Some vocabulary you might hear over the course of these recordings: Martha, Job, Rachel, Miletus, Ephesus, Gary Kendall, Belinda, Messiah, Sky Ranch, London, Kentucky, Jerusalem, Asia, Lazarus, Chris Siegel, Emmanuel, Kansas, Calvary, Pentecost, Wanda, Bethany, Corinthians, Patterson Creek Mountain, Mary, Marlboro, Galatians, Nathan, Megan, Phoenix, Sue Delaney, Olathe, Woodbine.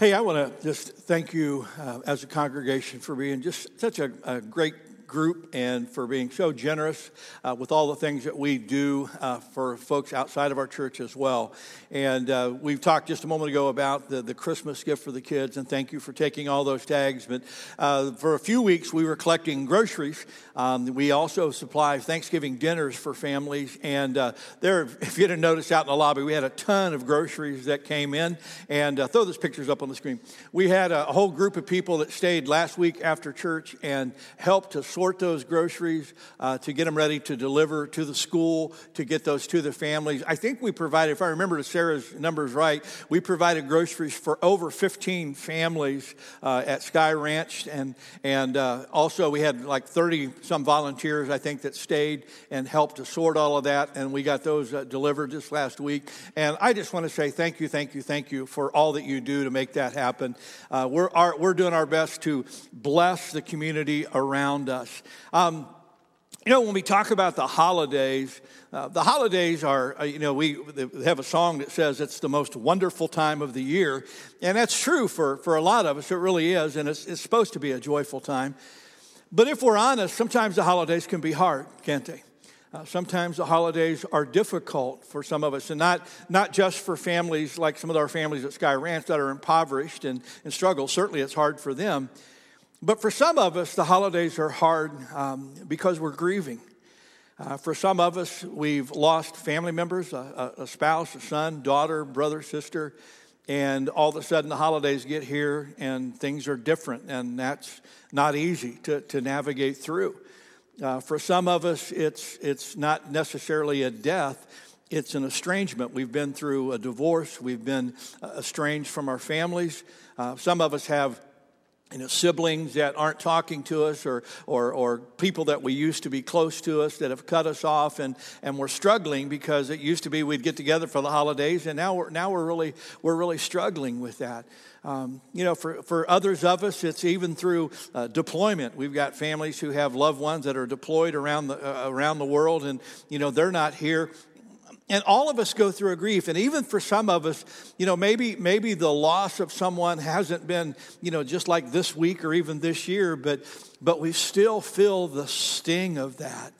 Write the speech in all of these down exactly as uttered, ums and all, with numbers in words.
Hey, I want to just thank you uh, as a congregation for being just such a, a great group and for being so generous uh, with all the things that we do uh, for folks outside of our church as well. And uh, we've talked just a moment ago about the, the Christmas gift for the kids, and thank you for taking all those tags. But uh, for a few weeks, we were collecting groceries. Um, we also supply Thanksgiving dinners for families, and uh, there, if you didn't notice out in the lobby, we had a ton of groceries that came in, and uh, throw those pictures up on the screen. We had a whole group of people that stayed last week after church and helped to sort those groceries, uh, to get them ready to deliver to the school, to get those to the families. I think we provided, if I remember Sarah's numbers right, we provided groceries for over fifteen families uh, at Sky Ranch, and, and uh, also we had like thirty some volunteers, I think, that stayed and helped to sort all of that, and we got those uh, delivered just last week. And I just want to say thank you, thank you, thank you for all that you do to make that happen. Uh, we're our, we're doing our best to bless the community around us. Um, you know, when we talk about the holidays, Uh, the holidays are, uh, you know, we have a song that says it's the most wonderful time of the year, and that's true for, for a lot of us. It really is, and it's, it's supposed to be a joyful time. But if we're honest, sometimes the holidays can be hard, can't they? Uh, sometimes the holidays are difficult for some of us, and not, not just for families like some of our families at Sky Ranch that are impoverished and, and struggle. Certainly it's hard for them. But for some of us, the holidays are hard um, because we're grieving. Uh, for some of us, we've lost family members, a, a spouse, a son, daughter, brother, sister, and all of a sudden the holidays get here and things are different, and that's not easy to, to navigate through. Uh, for some of us, it's it's not necessarily a death, it's an estrangement. We've been through a divorce, we've been estranged from our families. Uh, some of us have You know, siblings that aren't talking to us, or, or or people that we used to be close to us that have cut us off, and, and we're struggling because it used to be we'd get together for the holidays, and now we're now we're really we're really struggling with that. Um, you know, for, for others of us, it's even through uh, deployment. We've got families who have loved ones that are deployed around the uh, around the world, and you know they're not here. And all of us go through a grief, and even for some of us, you know, maybe maybe the loss of someone hasn't been, you know, just like this week or even this year, but but we still feel the sting of that.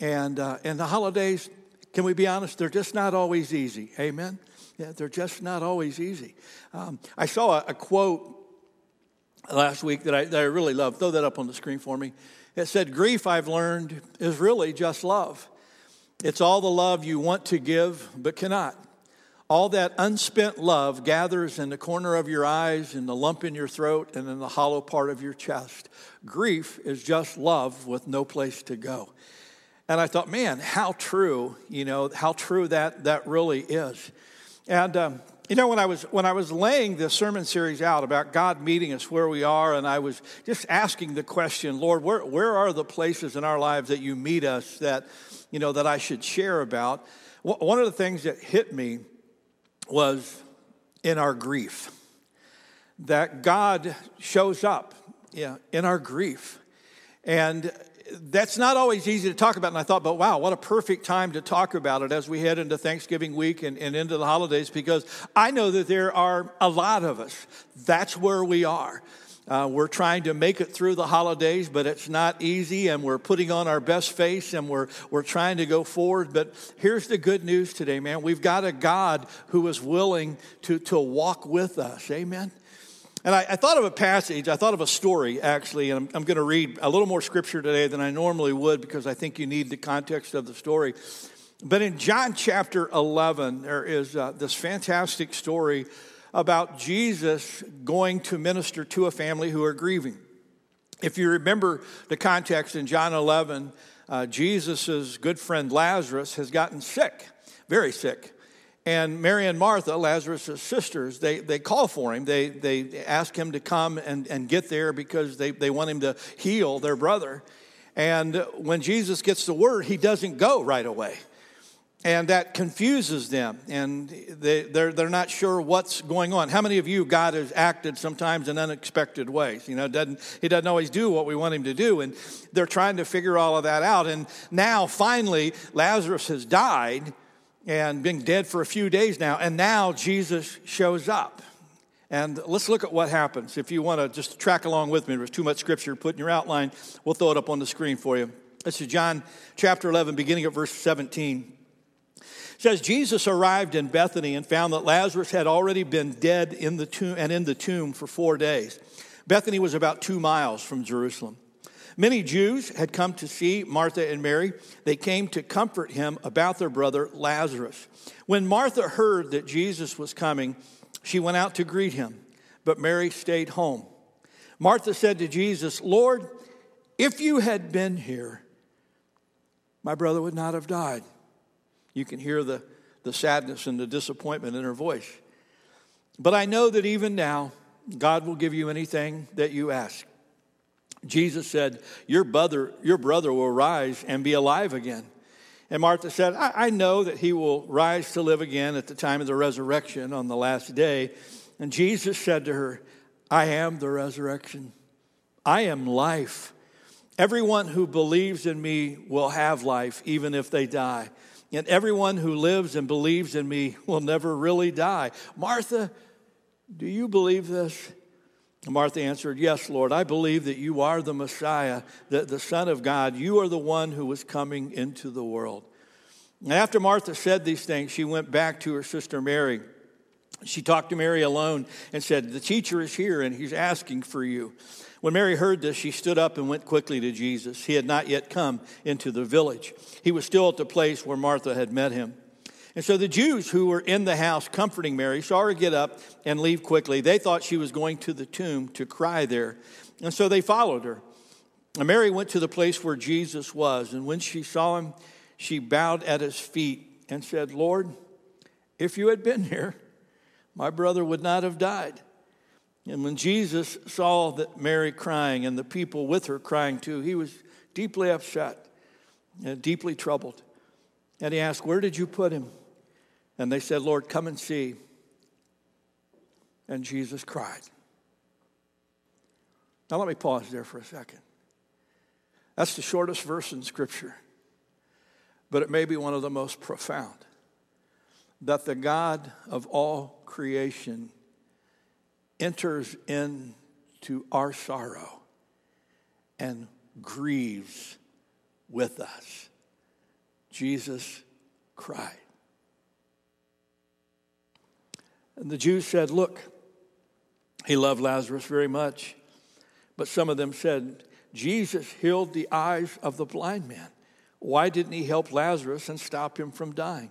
And uh, and the holidays, can we be honest? They're just not always easy. Amen. Yeah, they're just not always easy. Um, I saw a, a quote last week that I that I really loved. Throw that up on the screen for me. It said, "Grief, I've learned, is really just love. It's all the love you want to give but cannot. All that unspent love gathers in the corner of your eyes, in the lump in your throat, and in the hollow part of your chest. Grief is just love with no place to go." And I thought, man, how true, you know, how true that that really is. And um, you know, when I was when I was laying this sermon series out about God meeting us where we are, and I was just asking the question, Lord, where where are the places in our lives that you meet us that, you know, that I should share about? One of the things that hit me was in our grief, that God shows up, yeah, in our grief. And that's not always easy to talk about, and I thought, but wow, what a perfect time to talk about it as we head into Thanksgiving week and, and into the holidays, because I know that there are a lot of us. That's where we are. Uh, we're trying to make it through the holidays, but it's not easy, and we're putting on our best face, and we're we're trying to go forward. But here's the good news today, man. We've got a God who is willing to, to walk with us. Amen. And I, I thought of a passage, I thought of a story, actually, and I'm, I'm going to read a little more scripture today than I normally would because I think you need the context of the story. But in John chapter eleven, there is uh, this fantastic story about Jesus going to minister to a family who are grieving. If you remember the context in John eleven, uh, Jesus' good friend Lazarus has gotten sick, very sick. And Mary and Martha, Lazarus' sisters, they, they call for him. They they ask him to come and, and get there because they, they want him to heal their brother. And when Jesus gets the word, he doesn't go right away. And that confuses them, and they, they're, they're not sure what's going on. How many of you, God has acted sometimes in unexpected ways? You know, doesn't he doesn't always do what we want him to do, and they're trying to figure all of that out. And now, finally, Lazarus has died, and been dead for a few days now, and now Jesus shows up. And let's look at what happens. If you want to just track along with me, if there's too much scripture, put in your outline. We'll throw it up on the screen for you. This is John chapter eleven, beginning at verse seventeen. It says, Jesus arrived in Bethany and found that Lazarus had already been dead in the tomb and in the tomb for four days. Bethany was about two miles from Jerusalem. Many Jews had come to see Martha and Mary. They came to comfort him about their brother Lazarus. When Martha heard that Jesus was coming, she went out to greet him, but Mary stayed home. Martha said to Jesus, Lord, if you had been here, my brother would not have died. You can hear the, the sadness and the disappointment in her voice. But I know that even now, God will give you anything that you ask. Jesus said, your brother, your brother will rise and be alive again. And Martha said, I, I know that he will rise to live again at the time of the resurrection on the last day. And Jesus said to her, I am the resurrection. I am life. Everyone who believes in me will have life, even if they die. And everyone who lives and believes in me will never really die. Martha, do you believe this? And Martha answered, yes, Lord, I believe that you are the Messiah, the, the Son of God. You are the one who was coming into the world. And after Martha said these things, she went back to her sister Mary. She talked to Mary alone and said, the teacher is here and he's asking for you. When Mary heard this, she stood up and went quickly to Jesus. He had not yet come into the village. He was still at the place where Martha had met him. And so the Jews who were in the house comforting Mary saw her get up and leave quickly. They thought she was going to the tomb to cry there. And so they followed her. And Mary went to the place where Jesus was. And when she saw him, she bowed at his feet and said, Lord, if you had been here, my brother would not have died. And when Jesus saw that Mary crying and the people with her crying too, he was deeply upset and deeply troubled. And he asked, where did you put him? And they said, Lord, come and see. And Jesus cried. Now let me pause there for a second. That's the shortest verse in Scripture, but it may be one of the most profound. That the God of all creation enters into our sorrow and grieves with us. Jesus cried. And the Jews said, look, he loved Lazarus very much. But some of them said, Jesus healed the eyes of the blind man. Why didn't he help Lazarus and stop him from dying?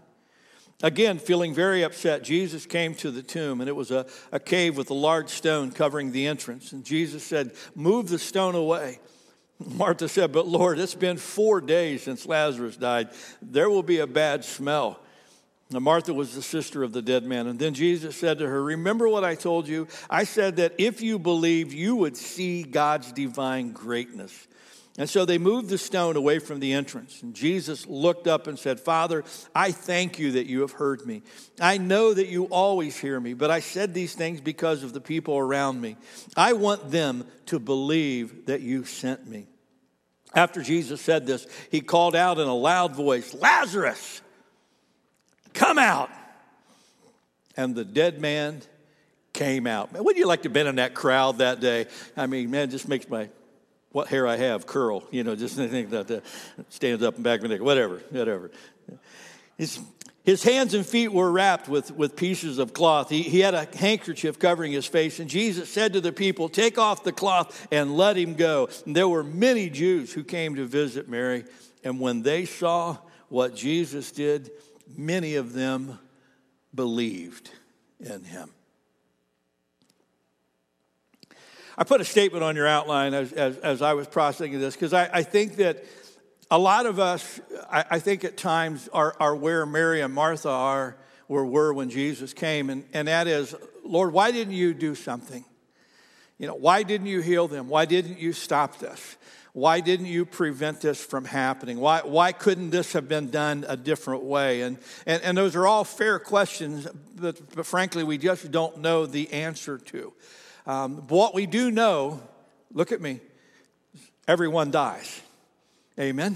Again, feeling very upset, Jesus came to the tomb, and it was a, a cave with a large stone covering the entrance. And Jesus said, move the stone away. Martha said, but Lord, it's been four days since Lazarus died. There will be a bad smell. Now, Martha was the sister of the dead man. And then Jesus said to her, remember what I told you? I said that if you believed, you would see God's divine greatness. And so they moved the stone away from the entrance. And Jesus looked up and said, Father, I thank you that you have heard me. I know that you always hear me, but I said these things because of the people around me. I want them to believe that you sent me. After Jesus said this, he called out in a loud voice, Lazarus, come out. And the dead man came out. Man, wouldn't you like to have been in that crowd that day? I mean, man, it just makes my... what hair I have, curl, you know, just anything that uh, stands up and back of my neck, whatever, whatever. His, his hands and feet were wrapped with, with pieces of cloth. He, he had a handkerchief covering his face, and Jesus said to the people, take off the cloth and let him go. And there were many Jews who came to visit Mary, and when they saw what Jesus did, many of them believed in him. I put a statement on your outline as, as, as I was processing this, because I, I think that a lot of us, I, I think at times, are, are where Mary and Martha are, or were when Jesus came, and, and that is, Lord, why didn't you do something? You know, why didn't you heal them? Why didn't you stop this? Why didn't you prevent this from happening? Why, why couldn't this have been done a different way? And, and, and those are all fair questions, but, but frankly, we just don't know the answer to. Um, what we do know, look at me, everyone dies. Amen?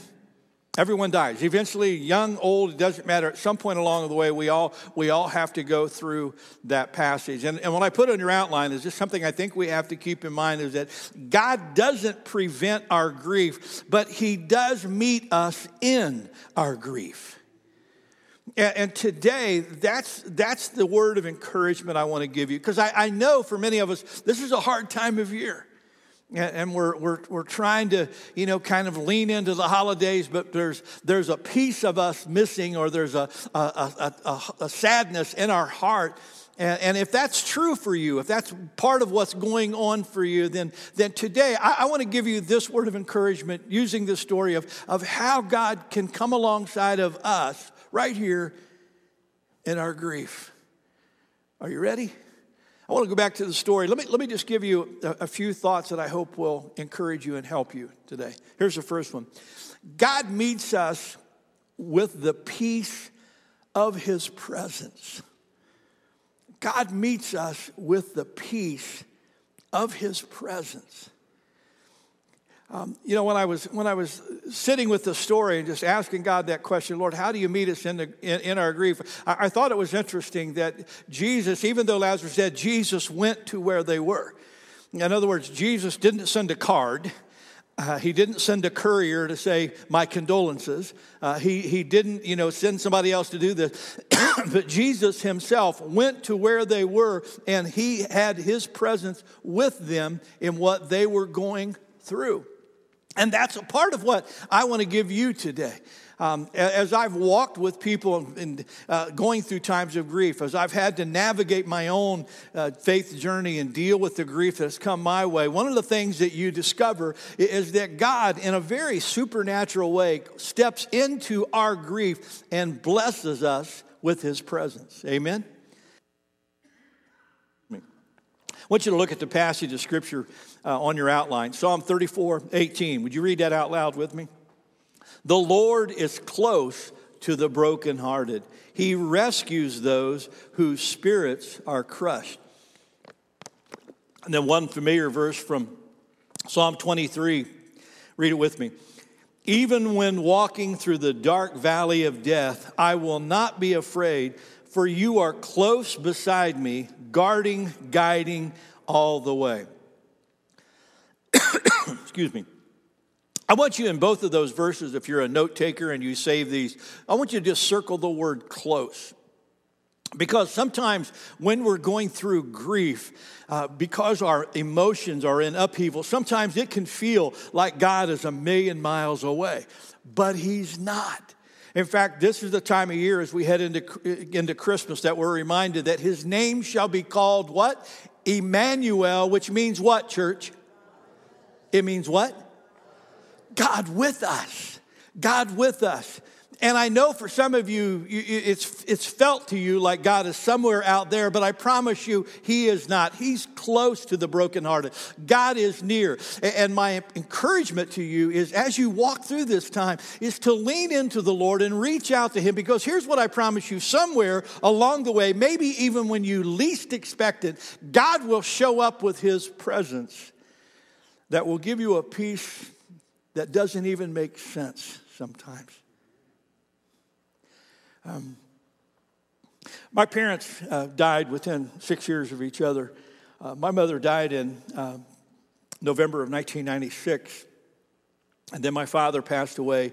Everyone dies. Eventually, young, old, it doesn't matter. At some point along the way, we all we all have to go through that passage. And, and what I put on your outline is just something I think we have to keep in mind is that God doesn't prevent our grief, but he does meet us in our grief. And, and today, that's, that's the word of encouragement I want to give you. Because I, I know for many of us, this is a hard time of year. And we're we're we're trying to, you know, kind of lean into the holidays, but there's there's a piece of us missing, or there's a a, a, a, a sadness in our heart. And, and if that's true for you, if that's part of what's going on for you, then then today I, I want to give you this word of encouragement using this story of of how God can come alongside of us right here in our grief. Are you ready? I want to go back to the story. Let me, let me just give you a, a few thoughts that I hope will encourage you and help you today. Here's the first one. God meets us with the peace of his presence. God meets us with the peace of his presence. Um, you know, when I was when I was sitting with the story and just asking God that question, Lord, how do you meet us in the, in, in our grief? I, I thought it was interesting that Jesus, even though Lazarus said, Jesus went to where they were. In other words, Jesus didn't send a card. Uh, he didn't send a courier to say, my condolences. Uh, he, he didn't, you know, send somebody else to do this. But Jesus himself went to where they were, and he had his presence with them in what they were going through. And that's a part of what I want to give you today. Um, as I've walked with people and uh, going through times of grief, as I've had to navigate my own uh, faith journey and deal with the grief that's come my way, one of the things that you discover is that God, in a very supernatural way, steps into our grief and blesses us with his presence. Amen? I want you to look at the passage of Scripture uh, on your outline. Psalm thirty-four eighteen. Would you read that out loud with me? The Lord is close to the brokenhearted. He rescues those whose spirits are crushed. And then one familiar verse from Psalm twenty-three. Read it with me. Even when walking through the dark valley of death, I will not be afraid, for you are close beside me, guarding, guiding all the way. Excuse me. I want you in both of those verses, if you're a note taker and you save these, I want you to just circle the word close. Because sometimes when we're going through grief, uh, because our emotions are in upheaval, sometimes it can feel like God is a million miles away. But he's not. In fact, this is the time of year as we head into, into Christmas that we're reminded that his name shall be called what? Emmanuel, which means what, church? It means what? God with us. God with us. And I know for some of you, it's, it's felt to you like God is somewhere out there, but I promise you, he is not. He's close to the brokenhearted. God is near. And my encouragement to you is, as you walk through this time, is to lean into the Lord and reach out to him, because here's what I promise you, somewhere along the way, maybe even when you least expect it, God will show up with his presence that will give you a peace that doesn't even make sense sometimes. Um, my parents uh, died within six years of each other. Uh, my mother died in uh, November of nineteen ninety-six, and then my father passed away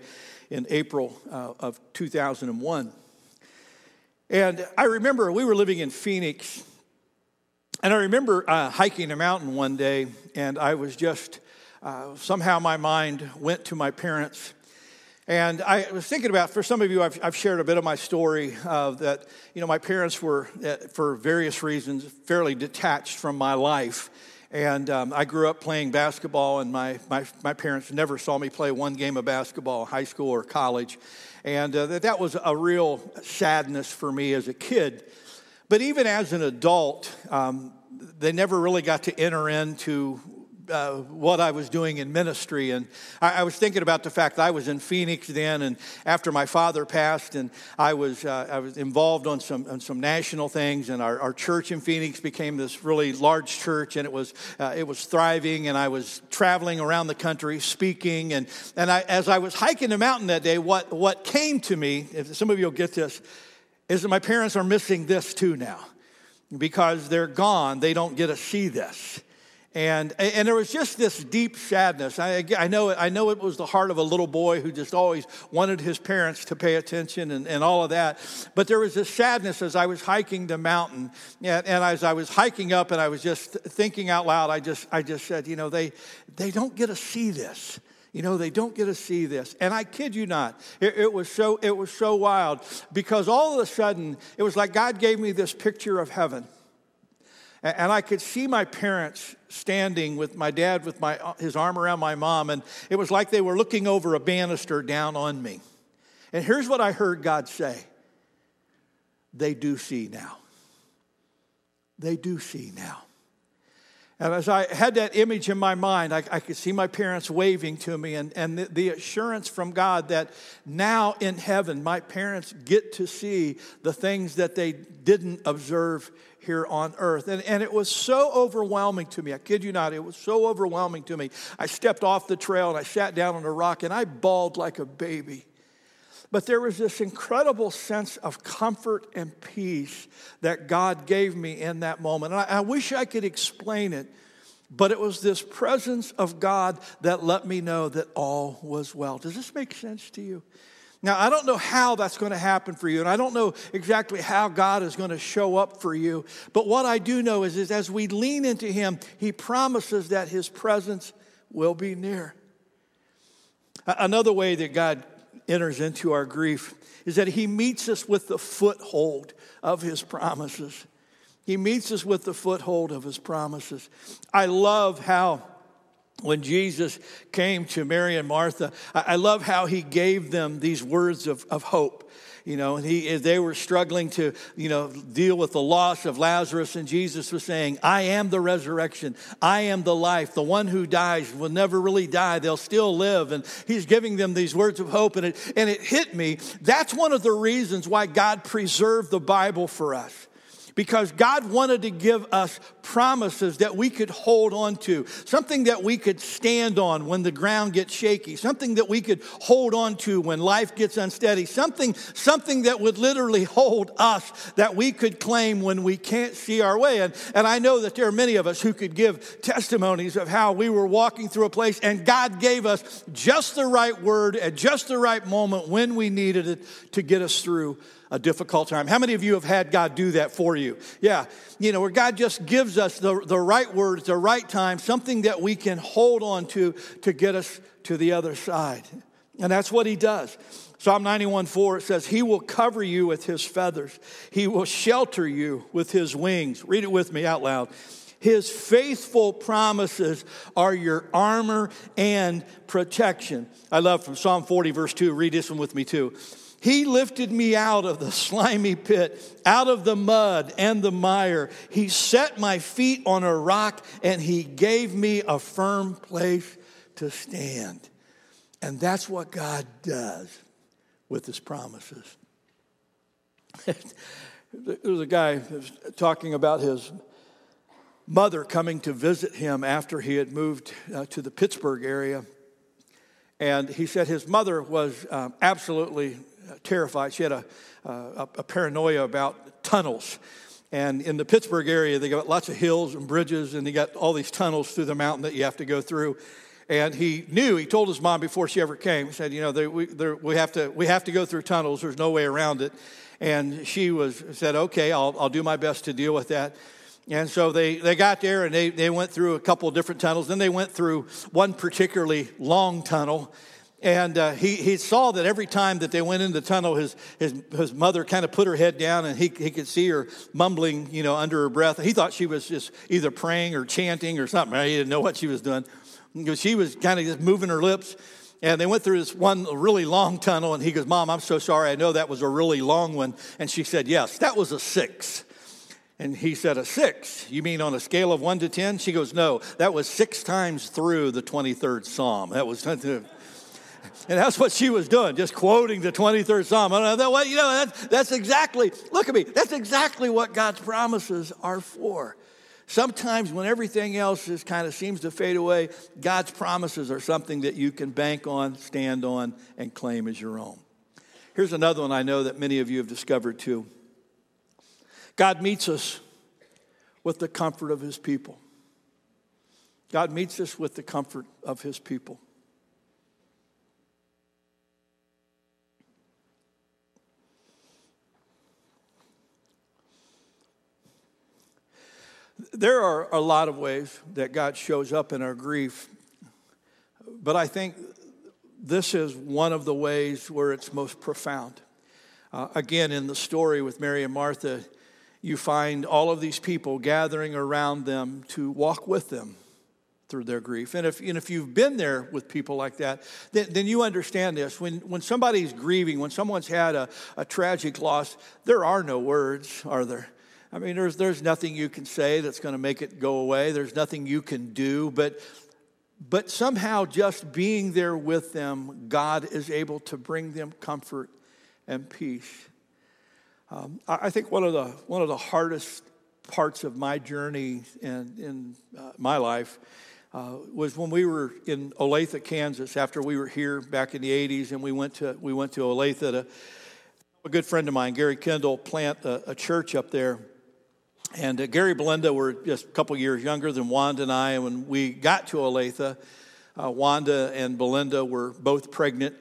in April uh, of two thousand one. And I remember we were living in Phoenix, and I remember uh, hiking a mountain one day, and I was just, uh, somehow my mind went to my parents. And I was thinking about, for some of you, I've, I've shared a bit of my story uh, that, you know, my parents were, uh, for various reasons, fairly detached from my life. And um, I grew up playing basketball, and my, my, my parents never saw me play one game of basketball, high school or college. And uh, that, that was a real sadness for me as a kid. But even as an adult, um, they never really got to enter into uh, what I was doing in ministry. And I, I was thinking about the fact that I was in Phoenix then, and after my father passed, and I was uh, I was involved on some on some national things, and our, our church in Phoenix became this really large church, and it was uh, it was thriving, and I was traveling around the country speaking, and and I, as I was hiking the mountain that day, what what came to me, if some of you will get this, is that my parents are missing this too now. Because they're gone, they don't get to see this. And and there was just this deep sadness. I, I, know, I know it was the heart of a little boy who just always wanted his parents to pay attention and, and all of that. But there was this sadness as I was hiking the mountain. And, and as I was hiking up and I was just thinking out loud, I just I just said, you know, they they don't get to see this. You know, they don't get to see this. And I kid you not, it, it was so it was so wild, because all of a sudden, it was like God gave me this picture of heaven. And, and I could see my parents standing with my dad with my his arm around my mom, and it was like they were looking over a banister down on me. And here's what I heard God say. They do see now. They do see now. And as I had that image in my mind, I, I could see my parents waving to me, and, and the, the assurance from God that now in heaven, my parents get to see the things that they didn't observe here on earth. And, and it was so overwhelming to me. I kid you not, it was so overwhelming to me. I stepped off the trail and I sat down on a rock and I bawled like a baby. But there was this incredible sense of comfort and peace that God gave me in that moment. And I, I wish I could explain it, but it was this presence of God that let me know that all was well. Does this make sense to you? Now, I don't know how that's going to happen for you, and I don't know exactly how God is going to show up for you. But what I do know is, is as we lean into Him, He promises that His presence will be near. Another way that God enters into our grief is that He meets us with the foothold of His promises. He meets us with the foothold of His promises. I love how when Jesus came to Mary and Martha, I love how He gave them these words of, of hope. You know, and he they were struggling to, you know, deal with the loss of Lazarus, and Jesus was saying, I am the resurrection. I am the life. The one who dies will never really die. They'll still live. And He's giving them these words of hope, and it, and it hit me. That's one of the reasons why God preserved the Bible for us. Because God wanted to give us promises that we could hold on to, something that we could stand on when the ground gets shaky, something that we could hold on to when life gets unsteady, something, something that would literally hold us, that we could claim when we can't see our way. And, and I know that there are many of us who could give testimonies of how we were walking through a place and God gave us just the right word at just the right moment when we needed it to get us through a difficult time. How many of you have had God do that for you? Yeah, you know, where God just gives us the, the right words, the right time, something that we can hold on to to get us to the other side. And that's what He does. Psalm ninety-one four says, He will cover you with His feathers. He will shelter you with His wings. Read it with me out loud. His faithful promises are your armor and protection. I love from Psalm forty verse two. Read this one with me too. He lifted me out of the slimy pit, out of the mud and the mire. He set my feet on a rock, and He gave me a firm place to stand. And that's what God does with His promises. There was a guy talking about his mother coming to visit him after he had moved to the Pittsburgh area. And he said his mother was um, absolutely terrified. She had a, uh, a paranoia about tunnels. And in the Pittsburgh area, they got lots of hills and bridges, and they got all these tunnels through the mountain that you have to go through. And he knew, he told his mom before she ever came, he said, you know, they, we, we, have to, we have to go through tunnels. There's no way around it. And she was said, okay, I'll, I'll do my best to deal with that. And so they, they got there, and they, they went through a couple different tunnels. Then they went through one particularly long tunnel. And uh, he, he saw that every time that they went in the tunnel, his his, his mother kind of put her head down, and he, he could see her mumbling, you know, under her breath. He thought she was just either praying or chanting or something. He didn't know what she was doing. She was kind of just moving her lips. And they went through this one really long tunnel, and he goes, Mom, I'm so sorry. I know that was a really long one. And she said, yes, that was a six. And he said, a six. You mean on a scale of one to ten? She goes, no, that was six times through the twenty-third Psalm. That was, and that's what she was doing, just quoting the twenty-third Psalm. And that, well, you know, that's, that's exactly, look at me, that's exactly what God's promises are for. Sometimes when everything else is kind of seems to fade away, God's promises are something that you can bank on, stand on, and claim as your own. Here's another one I know that many of you have discovered too. God meets us with the comfort of his people. God meets us with the comfort of his people. There are a lot of ways that God shows up in our grief, but I think this is one of the ways where it's most profound. Uh, again, in the story with Mary and Martha, you find all of these people gathering around them to walk with them through their grief. And if, and if you've been there with people like that, then, then you understand this. When, when somebody's grieving, when someone's had a, a tragic loss, there are no words, are there? I mean, there's, there's nothing you can say that's going to make it go away. There's nothing you can do. But, but somehow just being there with them, God is able to bring them comfort and peace. Um, I think one of the one of the hardest parts of my journey and in uh, my life uh, was when we were in Olathe, Kansas. After we were here back in the eighties, and we went to we went to Olathe to a good friend of mine, Gary Kendall, plant a, a church up there. And uh, Gary and Belinda were just a couple years younger than Wanda and I. And when we got to Olathe, uh, Wanda and Belinda were both pregnant.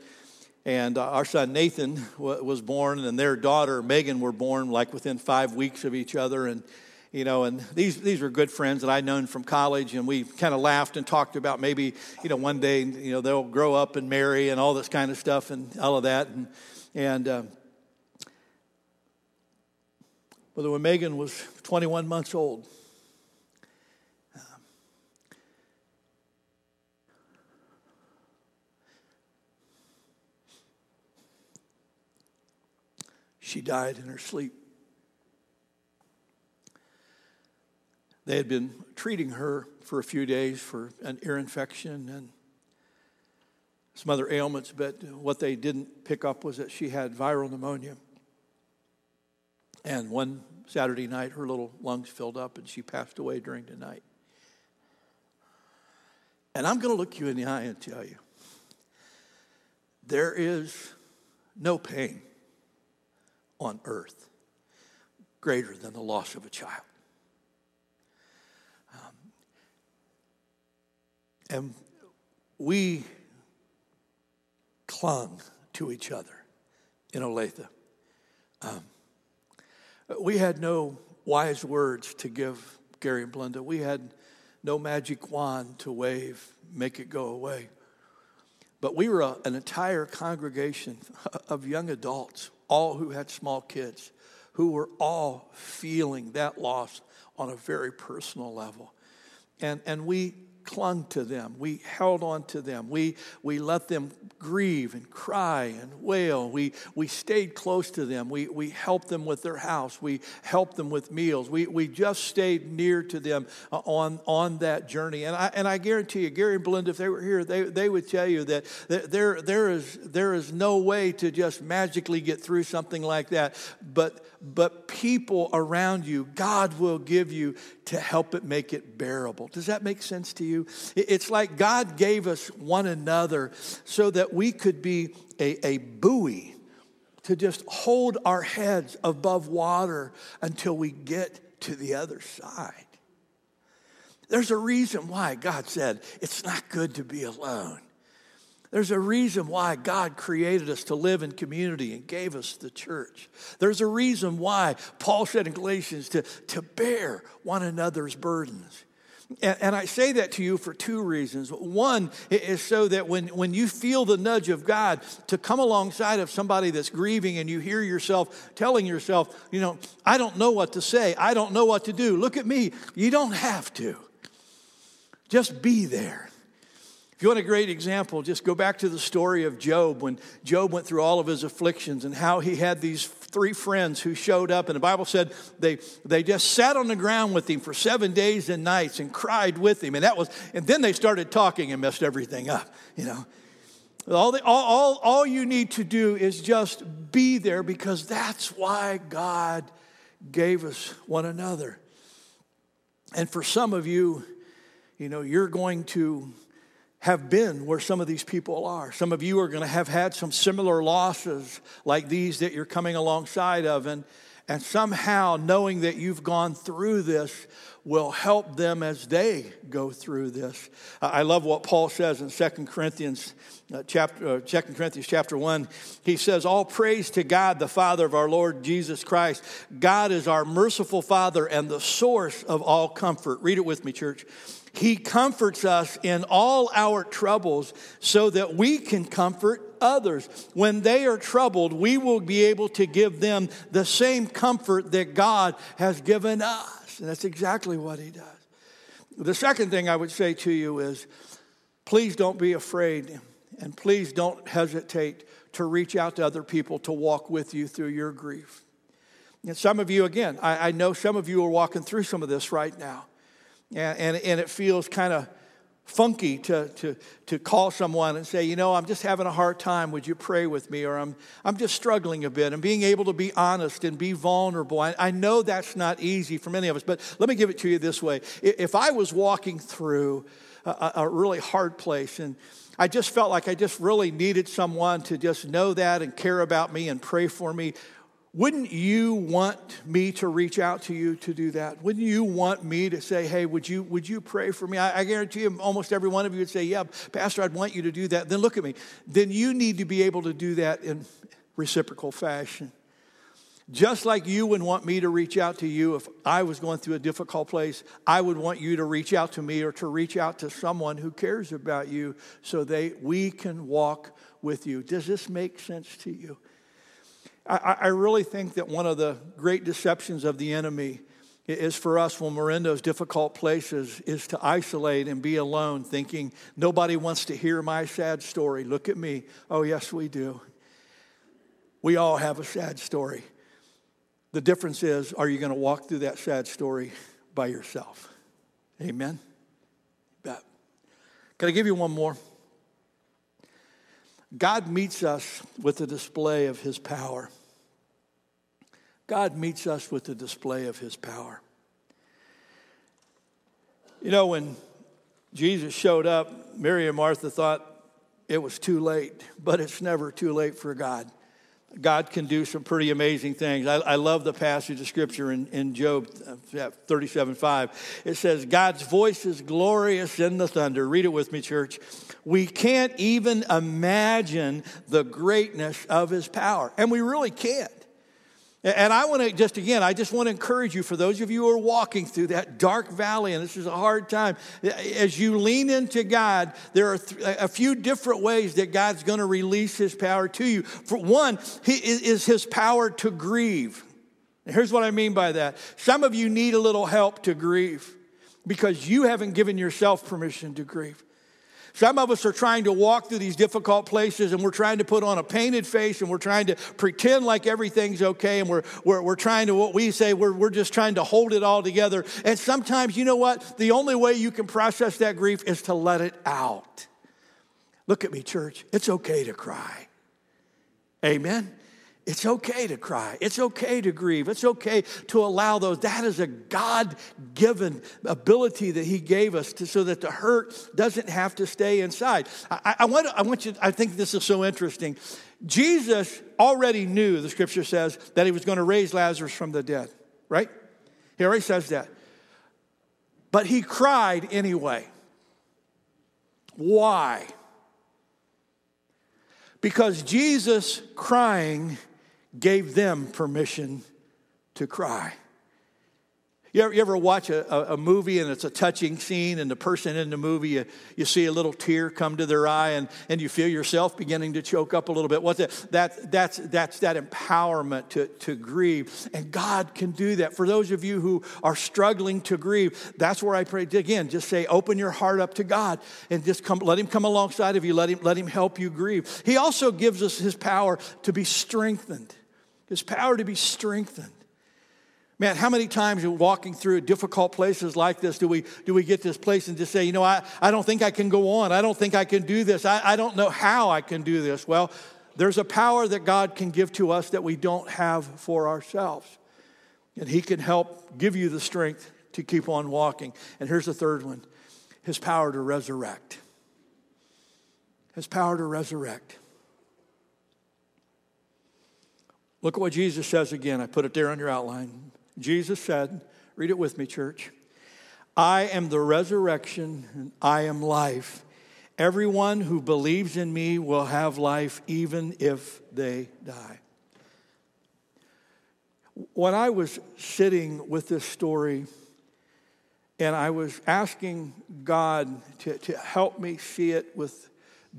And our son Nathan was born, and their daughter Megan were born like within five weeks of each other. And you know, and these these were good friends that I'd known from college, and we kind of laughed and talked about maybe you know one day you know they'll grow up and marry and all this kind of stuff and all of that. And and um, well, when Megan was twenty-one months old, she died in her sleep. They had been treating her for a few days for an ear infection and some other ailments, but what they didn't pick up was that she had viral pneumonia. And one Saturday night, her little lungs filled up and she passed away during the night. And I'm going to look you in the eye and tell you, there is no pain on earth greater than the loss of a child. Um, and we clung to each other in Olathe. Um, we had no wise words to give Gary and Belinda. We had no magic wand to wave, make it go away. But we were a, an entire congregation of young adults, all who had small kids, who were all feeling that loss on a very personal level. And and we clung to them. We held on to them. We we let them grieve and cry and wail. We we stayed close to them. We we helped them with their house. We helped them with meals. We we just stayed near to them on on that journey. And I and I guarantee you, Gary and Belinda, if they were here, they they would tell you that there there is there is no way to just magically get through something like that. But but people around you, God will give you to help it make it bearable. Does that make sense to you? It's like God gave us one another so that we could be a, a buoy to just hold our heads above water until we get to the other side. There's a reason why God said it's not good to be alone. There's a reason why God created us to live in community and gave us the church. There's a reason why Paul said in Galatians to, to bear one another's burdens. And, and I say that to you for two reasons. One is so that when, when you feel the nudge of God to come alongside of somebody that's grieving and you hear yourself telling yourself, you know, I don't know what to say. I don't know what to do. Look at me. You don't have to. Just be there. If you want a great example, just go back to the story of Job, when Job went through all of his afflictions and how he had these three friends who showed up. And the Bible said they they just sat on the ground with him for seven days and nights and cried with him. And that was, and then they started talking and messed everything up, you know. All, the, all, all, all you need to do is just be there, because that's why God gave us one another. And for some of you, you know, you're going to have been where some of these people are. Some of you are going to have had some similar losses like these that you're coming alongside of. And, and somehow knowing that you've gone through this will help them as they go through this. I love what Paul says in Second Corinthians chapter one. He says, "All praise to God, the Father of our Lord Jesus Christ. God is our merciful Father and the source of all comfort." Read it with me, church. "He comforts us in all our troubles so that we can comfort others. When they are troubled, we will be able to give them the same comfort that God has given us." And that's exactly what he does. The second thing I would say to you is, please don't be afraid, and please don't hesitate to reach out to other people to walk with you through your grief. And some of you, again, I, I know some of you are walking through some of this right now, and, and, and it feels kind of funky to, to, to call someone and say, you know, I'm just having a hard time. Would you pray with me? Or I'm I'm just struggling a bit. And being able to be honest and be vulnerable. I, I know that's not easy for many of us, but let me give it to you this way. If I was walking through a, a really hard place and I just felt like I just really needed someone to just know that and care about me and pray for me, wouldn't you want me to reach out to you to do that? Wouldn't you want me to say, hey, would you would you pray for me? I, I guarantee you almost every one of you would say, yeah, Pastor, I'd want you to do that. Then look at me. Then you need to be able to do that in reciprocal fashion. Just like you would want me to reach out to you if I was going through a difficult place, I would want you to reach out to me or to reach out to someone who cares about you so that we can walk with you. Does this make sense to you? I really think that one of the great deceptions of the enemy is for us when we're in those difficult places is to isolate and be alone, thinking nobody wants to hear my sad story. Look at me. Oh, yes, we do. We all have a sad story. The difference is, are you going to walk through that sad story by yourself? Amen? Bet. Can I give you one more? God meets us with a display of his power. God meets us with a display of his power. You know, when Jesus showed up, Mary and Martha thought it was too late, but it's never too late for God. God can do some pretty amazing things. I, I love the passage of Scripture in, in Job thirty-seven five. It says, God's voice is glorious in the thunder. Read it with me, church. We can't even imagine the greatness of his power, and we really can't. And I want to just, again, I just want to encourage you, for those of you who are walking through that dark valley, and this is a hard time, as you lean into God, there are a few different ways that God's going to release his power to you. For one, he is his power to grieve. And here's what I mean by that. Some of you need a little help to grieve because you haven't given yourself permission to grieve. Some of us are trying to walk through these difficult places, and we're trying to put on a painted face, and we're trying to pretend like everything's okay, and we're we're, we're trying to, what we say, we're, we're just trying to hold it all together. And sometimes, you know what? The only way you can process that grief is to let it out. Look at me, church. It's okay to cry. Amen? It's okay to cry. It's okay to grieve. It's okay to allow those. That is a God-given ability that he gave us to, so that the hurt doesn't have to stay inside. I, I, want, I want you, I think this is so interesting. Jesus already knew, the Scripture says, that he was going to raise Lazarus from the dead, right? He already says that. But he cried anyway. Why? Because Jesus crying gave them permission to cry. You ever, you ever watch a, a movie and it's a touching scene and the person in the movie, you, you see a little tear come to their eye and, and you feel yourself beginning to choke up a little bit. What's that? that? That's that's that empowerment to, to grieve. And God can do that. For those of you who are struggling to grieve, that's where I pray. Again, just say, open your heart up to God and just come. Let him come alongside of you. Let him, let him help you grieve. He also gives us his power to be strengthened. His power to be strengthened. Man, how many times in walking through difficult places like this do we do we get to this place and just say, you know, I, I don't think I can go on. I don't think I can do this. I, I don't know how I can do this. Well, there's a power that God can give to us that we don't have for ourselves. And he can help give you the strength to keep on walking. And here's the third one, his power to resurrect. His power to resurrect. Look at what Jesus says again. I put it there on your outline. Jesus said, read it with me, church. I am the resurrection and I am life. Everyone who believes in me will have life even if they die. When I was sitting with this story and I was asking God to, to help me see it with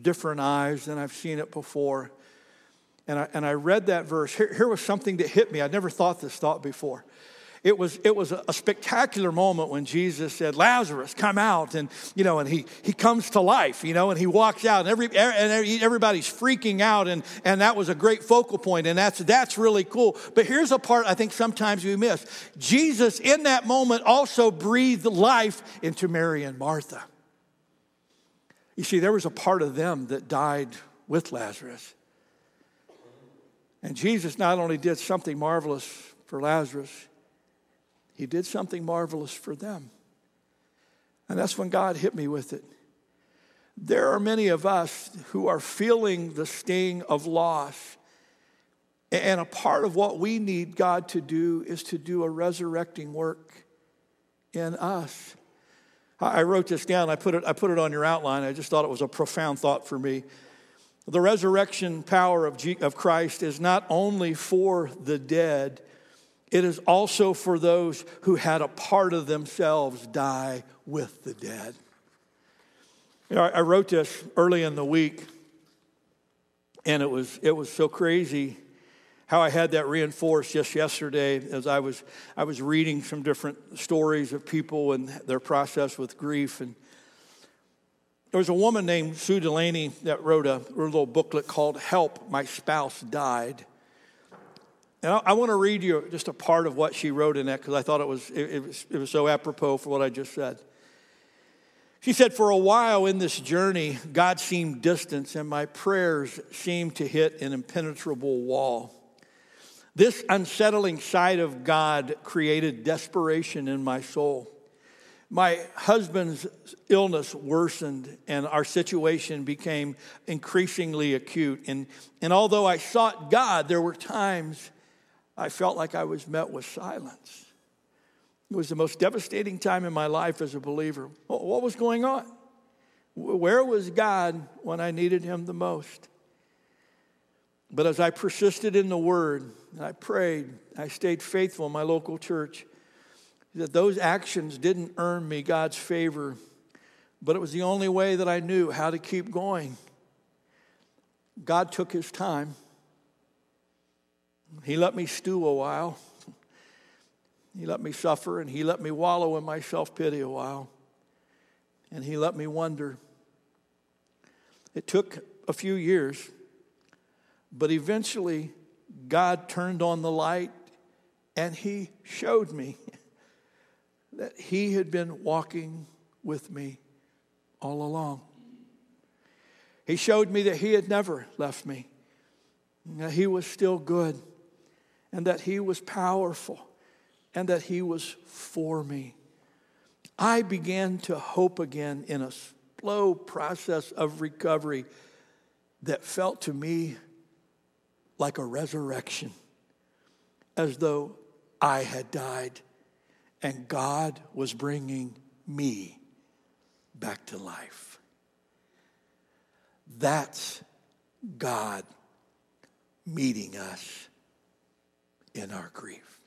different eyes than I've seen it before, and I, and I read that verse, here, here was something that hit me. I'd never thought this thought before. It was it was a spectacular moment when Jesus said, Lazarus, come out. And, you know, and he he comes to life, you know, and he walks out. And, every, and everybody's freaking out. And, and that was a great focal point. And that's, that's really cool. But here's a part I think sometimes we miss. Jesus, in that moment, also breathed life into Mary and Martha. You see, there was a part of them that died with Lazarus. And Jesus not only did something marvelous for Lazarus, he did something marvelous for them. And that's when God hit me with it. There are many of us who are feeling the sting of loss. And a part of what we need God to do is to do a resurrecting work in us. I wrote this down. I put it, I put it on your outline. I just thought it was a profound thought for me. The resurrection power of G- of Christ is not only for the dead, it is also for those who had a part of themselves die with the dead. You know, I, I wrote this early in the week, and it was it was so crazy how I had that reinforced just yesterday as I was I was reading some different stories of people and their process with grief. And there was a woman named Sue Delaney that wrote a, wrote a little booklet called Help, My Spouse Died. And I, I want to read you just a part of what she wrote in that because I thought it was it, it was it was so apropos for what I just said. She said, for a while in this journey, God seemed distant and my prayers seemed to hit an impenetrable wall. This unsettling sight of God created desperation in my soul. My husband's illness worsened and our situation became increasingly acute. And, and although I sought God, there were times I felt like I was met with silence. It was the most devastating time in my life as a believer. What was going on? Where was God when I needed him the most? But as I persisted in the word, and I prayed, I stayed faithful in my local church, that those actions didn't earn me God's favor, but it was the only way that I knew how to keep going. God took his time. He let me stew a while. He let me suffer, and he let me wallow in my self-pity a while. And he let me wonder. It took a few years, but eventually God turned on the light, and he showed me that he had been walking with me all along. He showed me that he had never left me, that he was still good, and that he was powerful, and that he was for me. I began to hope again in a slow process of recovery that felt to me like a resurrection, as though I had died and God was bringing me back to life. That's God meeting us in our grief.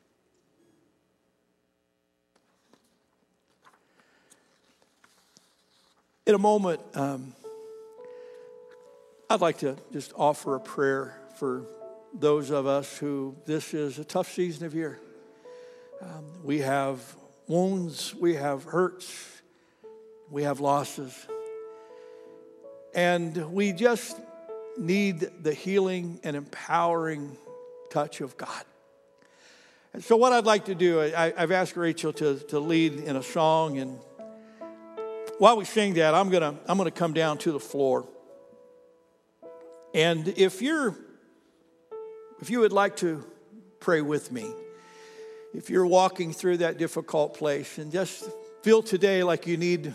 In a moment, um, I'd like to just offer a prayer for those of us who this is a tough season of year. Um, we have wounds, we have hurts, we have losses. And we just need the healing and empowering touch of God. And so what I'd like to do, I, I've asked Rachel to, to lead in a song. And while we sing that, I'm gonna I'm gonna come down to the floor. And if you're if you would like to pray with me, if you're walking through that difficult place and just feel today like you need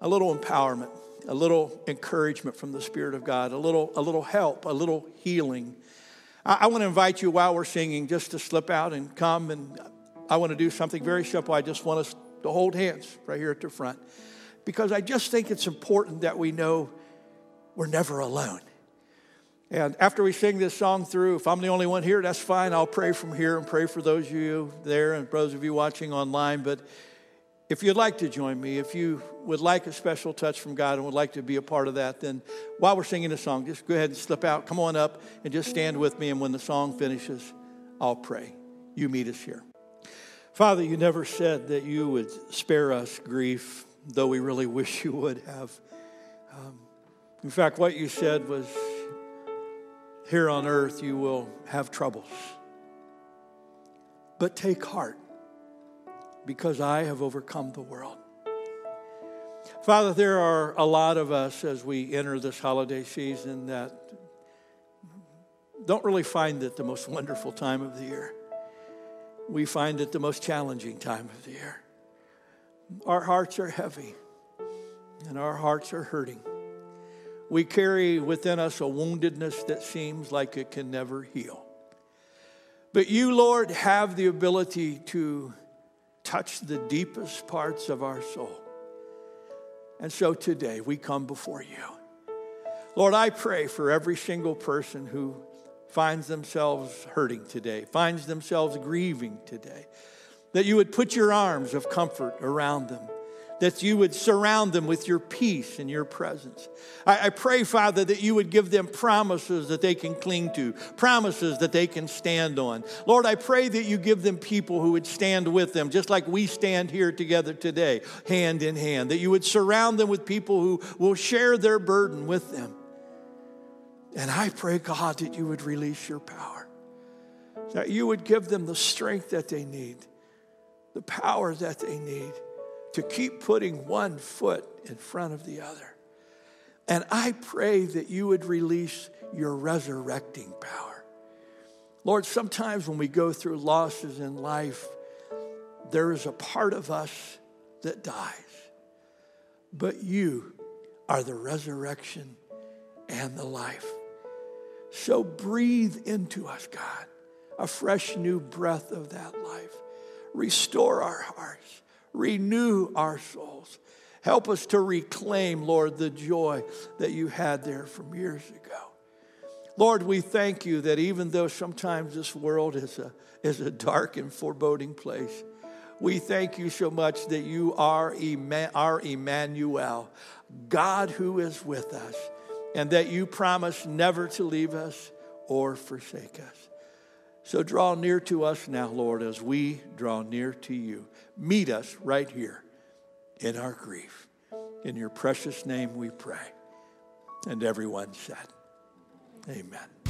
a little empowerment, a little encouragement from the Spirit of God, a little a little help, a little healing. I, I want to invite you while we're singing just to slip out and come, and I want to do something very simple. I just want us to hold hands right here at the front, because I just think it's important that we know we're never alone. And after we sing this song through, if I'm the only one here, that's fine. I'll pray from here and pray for those of you there and those of you watching online. But if you'd like to join me, if you would like a special touch from God and would like to be a part of that, then while we're singing the song, just go ahead and slip out. Come on up and just stand with me. And when the song finishes, I'll pray. You meet us here. Father, you never said that you would spare us grief, though we really wish you would have. Um, in fact, what you said was, here on earth you will have troubles. But take heart, because I have overcome the world. Father, there are a lot of us as we enter this holiday season that don't really find it the most wonderful time of the year. We find it the most challenging time of the year. Our hearts are heavy, and our hearts are hurting. We carry within us a woundedness that seems like it can never heal. But you, Lord, have the ability to touch the deepest parts of our soul. And so today we come before you. Lord, I pray for every single person who finds themselves hurting today, finds themselves grieving today, that you would put your arms of comfort around them, that you would surround them with your peace and your presence. I, I pray, Father, that you would give them promises that they can cling to, promises that they can stand on. Lord, I pray that you give them people who would stand with them, just like we stand here together today, hand in hand, that you would surround them with people who will share their burden with them. And I pray, God, that you would release your power, that you would give them the strength that they need, the power that they need to keep putting one foot in front of the other. And I pray that you would release your resurrecting power. Lord, sometimes when we go through losses in life, there is a part of us that dies. But you are the resurrection and the life. So breathe into us, God, a fresh new breath of that life. Restore our hearts. Renew our souls. Help us to reclaim, Lord, the joy that you had there from years ago. Lord, we thank you that even though sometimes this world is a, is a dark and foreboding place, we thank you so much that you are our Emmanuel, God who is with us, and that you promise never to leave us or forsake us. So draw near to us now, Lord, as we draw near to you. Meet us right here in our grief. In your precious name we pray. And everyone said, amen.